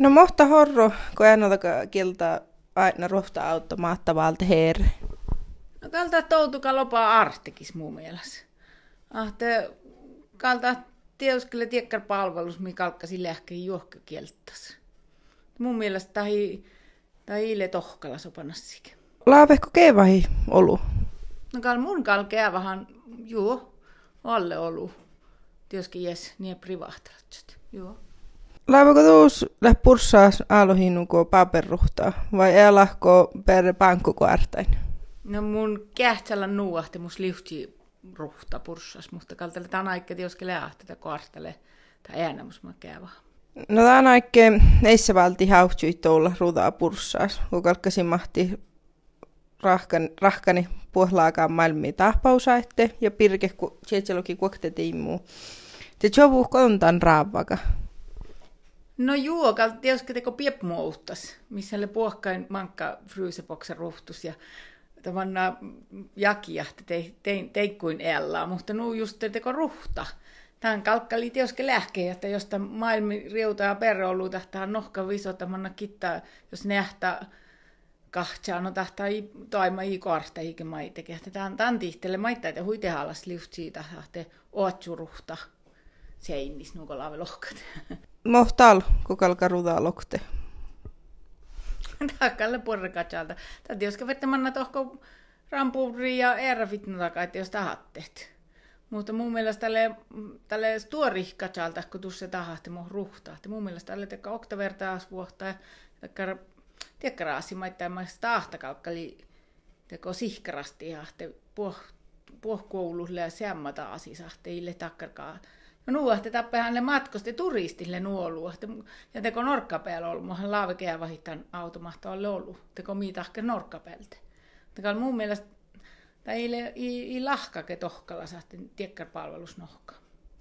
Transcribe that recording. No mohta horro, kun ennalta kiltaa aina ruhtaa auttamatta valta herre. No kaltaa toutuka lopaa artikis muun mielessä. Ahte kaltaa tieuskelle tiekkar palvelus, mikä alkasi lähkeen juokkokieltäs. Mun mielestä tai hiile tohkalla sopanassikään. Laavehko keevahi olu? No kal mun kal keevahan juo alle olu. Tioskin jes niin privaattelut. Joo. Laavako tuus läh purssaas aalohinuko paperruhtaa vai ei lahko per pankkukoartain? No mun kähtsällä nuuahtimus liuhti ruhta purssaas, mutta kaltele tämän aikkeen tioskin lähtetä koartele tai äänämus mä keevaa. No tämän aikkeen ei se valti hauhtsui olla ruutaa purssaas, kun kalkkasin mahti rahkani puhlaakaan maailmiin tahpausaitte ja pirke, kun sieltäkin kuokte tiimuu. Se jovu kontan raavaka. No juo, tietysti teko piepmuuttas, missä le puhkain mankka fryysepoksen ruhtus ja tavanna jakia teikkuin ellaa, mutta nuu just teko ruhta. Tämän kalkkali tietysti lähkee, että josta maailmi riutaa perrouluu tähtään nohka viso tavanna kittaa, jos nähtää kahtsaa, no tahtai toima ei koarsta eikä maiteke. Tämän tihtele maittaita huitehallas liust siitä, että ootsuruhta seinnis nukolaavi lohkat. Mohtal, kun kalka ruutaa lohte. Takalle porrakatsalta. Tätä joskin vettämänna tohko rampuuri ja ervitnu takaa, että jos tahatteet. Mutta mun mielestä tälle stuorihkatsalta, kun tuossa tahahti mun ruhtaa. Mun mielestä tälle tekka oktavertaasvuohta ja tekka tiekkäraasi maittaimais tahtakalkkali teko sihkarasti ja puohkoululle ja seammata asisahteille takkarkaa. No nuohte tappehan ne matkosti turistille nuoluohte ja teko norkkapäällä ollut. Muahan laavekeä vahittain automahta on ollut. Teko miitahke norkkapäältä. Teko mun mielestä tai ei lahkake tohkalla sahti tiekkärpalvelus nohkaa.